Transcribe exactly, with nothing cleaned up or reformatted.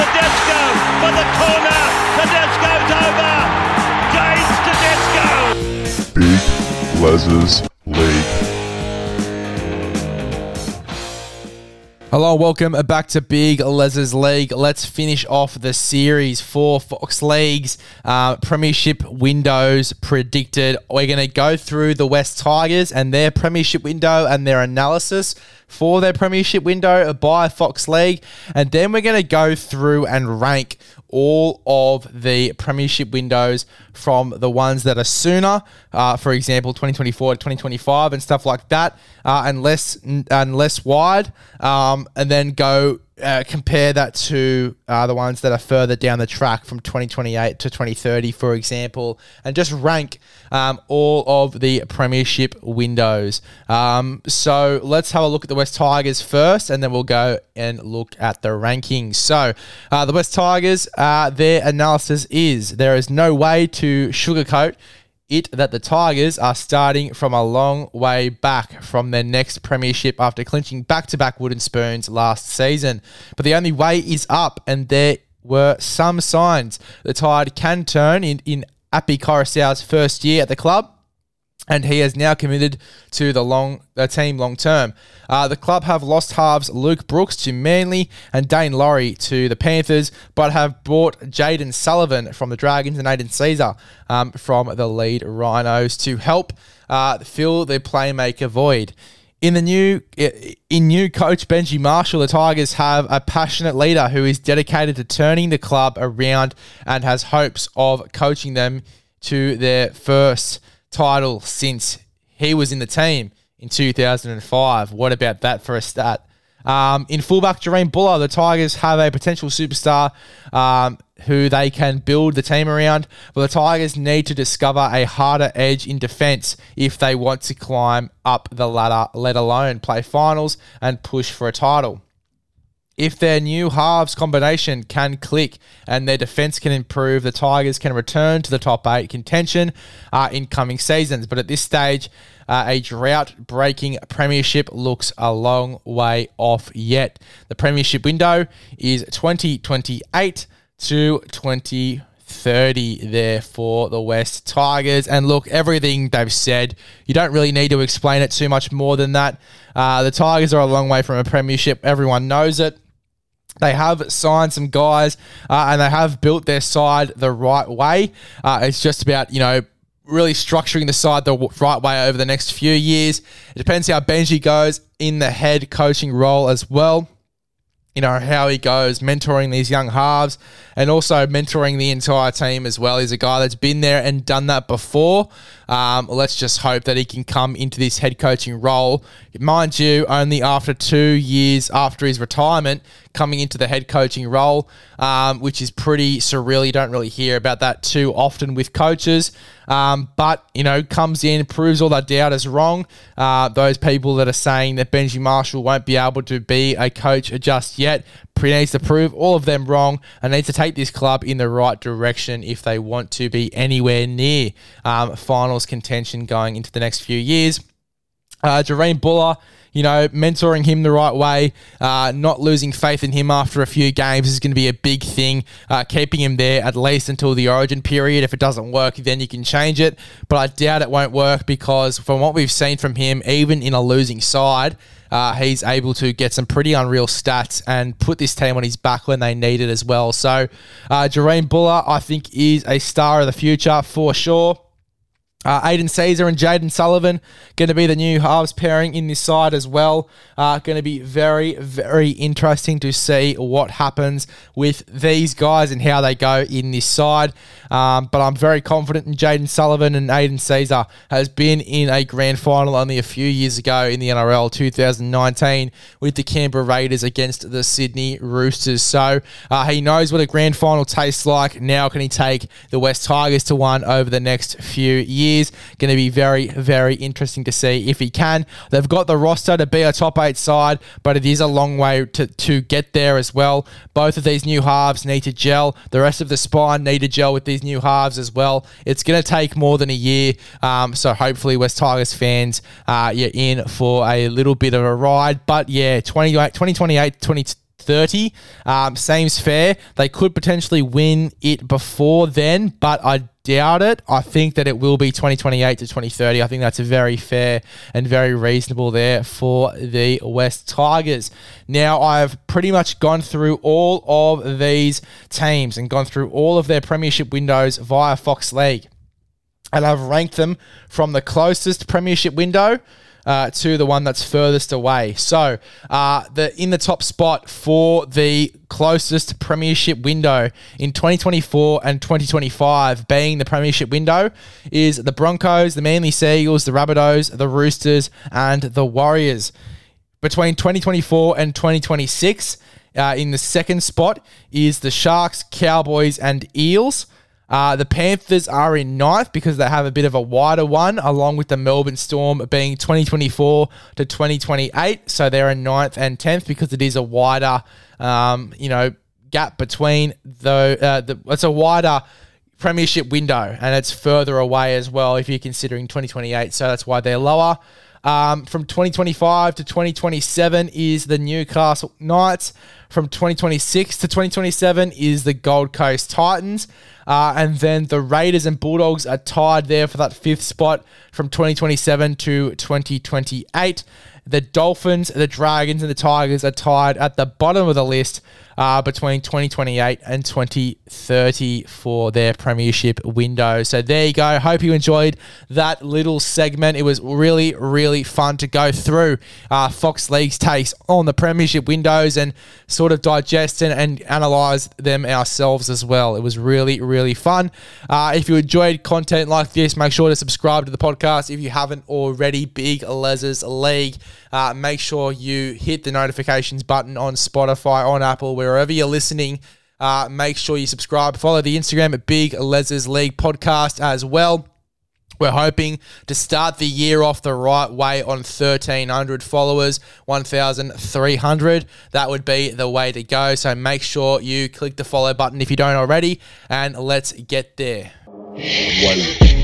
Tedesco for the corner. Tedesco's over. James Tedesco. Big Lezzer's League. Hello and welcome back to Big Lezzer's League. Let's finish off the series for Fox League's uh, premiership windows predicted. We're going to go through the West Tigers and their premiership window and their analysis for their premiership window by Fox League. And then we're going to go through and rank all of the premiership windows from the ones that are sooner, uh, for example, twenty twenty-four to twenty twenty-five and stuff like that, uh, and less, and less wide, um, and then go uh, compare that to uh, the ones that are further down the track from twenty twenty-eight to twenty thirty, for example, and just rank um, all of the premiership windows. Um, so let's have a look at the West Tigers first, and then we'll go and look at the rankings. So uh, the West Tigers, uh, their analysis is, there is no way to sugarcoat it that the Tigers are starting from a long way back from their next premiership after clinching back-to-back wooden spoons last season. But the only way is up, and there were some signs the tide can turn in, in Api Korosau's first year at the club, and he has now committed to the long the team long-term. Uh, the club have lost halves Luke Brooks to Manly and Dane Laurie to the Panthers, but have bought Jaden Sullivan from the Dragons and Aiden Caesar um, from the Leeds Rhinos to help uh, fill their playmaker void. In the new in new coach Benji Marshall, the Tigers have a passionate leader who is dedicated to turning the club around and has hopes of coaching them to their first title since he was in the team in two thousand five. What about that for a stat? Um, in fullback, Jareem Buller, the Tigers have a potential superstar um, who they can build the team around, but the Tigers need to discover a harder edge in defence if they want to climb up the ladder, let alone play finals and push for a title. If their new halves combination can click and their defence can improve, the Tigers can return to the top eight contention uh, in coming seasons. But at this stage, uh, a drought-breaking premiership looks a long way off yet. The premiership window is twenty twenty-eight to twenty thirty there for the West Tigers. And look, everything they've said, you don't really need to explain it too much more than that. Uh, the Tigers are a long way from a premiership. Everyone knows it. They have signed some guys uh, and they have built their side the right way. Uh, it's just about, you know, really structuring the side the right way over the next few years. It depends how Benji goes in the head coaching role as well. You know, how he goes mentoring these young halves and also mentoring the entire team as well. He's a guy that's been there and done that before. Um, let's just hope that he can come into this head coaching role. Mind you, only after two years after his retirement, coming into the head coaching role, um, which is pretty surreal. You don't really hear about that too often with coaches. Um, but, you know, comes in, proves all that doubt is wrong. Uh, those people that are saying that Benji Marshall won't be able to be a coach just yet, needs to prove all of them wrong and needs to take this club in the right direction if they want to be anywhere near um, finals contention going into the next few years. Uh, Jareem Buller, you know, mentoring him the right way, uh, not losing faith in him after a few games is going to be a big thing. Uh, keeping him there at least until the origin period. If it doesn't work, then you can change it. But I doubt it won't work because from what we've seen from him, even in a losing side, uh, he's able to get some pretty unreal stats and put this team on his back when they need it as well. So uh, Jareem Buller, I think, is a star of the future for sure. Uh, Aiden Caesar and Jaden Sullivan going to be the new halves pairing in this side as well. Uh, going to be very, very interesting to see what happens with these guys and how they go in this side. Um, but I'm very confident in Jaden Sullivan, and Aiden Caesar has been in a grand final only a few years ago in the N R L two thousand nineteen with the Canberra Raiders against the Sydney Roosters. So uh, he knows what a grand final tastes like. Now can he take the West Tigers to one over the next few years? Is going to be very, very interesting to see if he can. They've got the roster to be a top eight side, but it is a long way to, to get there as well. Both of these new halves need to gel. The rest of the spine need to gel with these new halves as well. It's going to take more than a year, um, so hopefully West Tigers fans, uh, you're in for a little bit of a ride. But yeah, twenty twenty-eight, twenty thirty. Um, same's fair. They could potentially win it before then, but I doubt it. I think that it will be twenty twenty-eight to twenty thirty. I think that's a very fair and very reasonable there for the West Tigers. Now, I've pretty much gone through all of these teams and gone through all of their premiership windows via Fox League. And I've ranked them from the closest premiership window uh, to the one that's furthest away. So uh, the in the top spot for the closest premiership window in twenty twenty-four and twenty twenty-five being the premiership window is the Broncos, the Manly Sea Eagles, the Rabbitohs, the Roosters, and the Warriors. Between twenty twenty-four and twenty twenty-six, uh, in the second spot is the Sharks, Cowboys, and Eels. Uh, the Panthers are in ninth because they have a bit of a wider one, along with the Melbourne Storm being twenty twenty-four to twenty twenty-eight. So they're in ninth and tenth because it is a wider, um, you know, gap between the, uh, the. It's a wider premiership window, and it's further away as well if you're considering twenty twenty-eight. So that's why they're lower. Um, from twenty twenty-five to twenty twenty-seven is the Newcastle Knights. From twenty twenty-six to twenty twenty-seven is the Gold Coast Titans. Uh, and then the Raiders and Bulldogs are tied there for that fifth spot from twenty twenty-seven to twenty twenty-eight. The Dolphins, the Dragons, and the Tigers are tied at the bottom of the list uh, between twenty twenty-eight and twenty thirty for their premiership window. So there you go. Hope you enjoyed that little segment. It was really, really fun to go through uh, Fox League's takes on the premiership windows and sort of digest and, and analyse them ourselves as well. It was really, really fun. Uh, if you enjoyed content like this, make sure to subscribe to the podcast if you haven't already. Big Lezzer's League. Uh, make sure you hit the notifications button on Spotify, on Apple, wherever you're listening. Uh, make sure you subscribe. Follow the Instagram at Big Lezzer's League Podcast as well. We're hoping to start the year off the right way on thirteen hundred followers, one thousand three hundred. That would be the way to go. So make sure you click the follow button if you don't already, and let's get there. One.